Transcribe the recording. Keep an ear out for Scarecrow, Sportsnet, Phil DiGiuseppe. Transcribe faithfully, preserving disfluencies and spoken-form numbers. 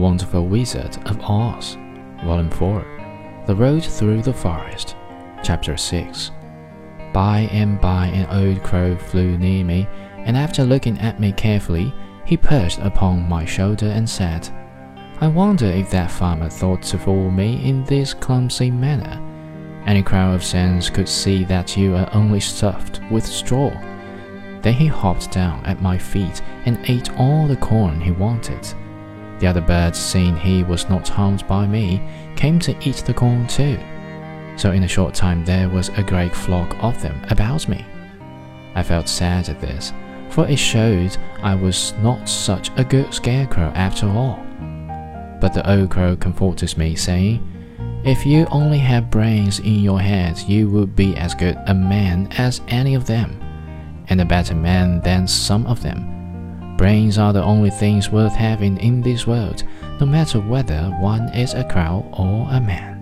Wonderful Wizard of Oz, Volume four, The Road Through the Forest, Chapter six. By and by an old crow flew near me, and after looking at me carefully, he perched upon my shoulder and said, "I wonder if that farmer thought to fool me in this clumsy manner. Any crowd of sense could see that you are only stuffed with straw." Then he hopped down at my feet and ate all the corn he wanted. The other birds, seeing he was not harmed by me, came to eat the corn too. So in a short time there was a great flock of them about me. I felt sad at this, for it showed I was not such a good scarecrow after all. But the old crow comforted me, saying, "If you only had brains in your head, you would be as good a man as any of them, and a better man than some of them. Brains are the only things worth having in this world, no matter whether one is a crow or a man."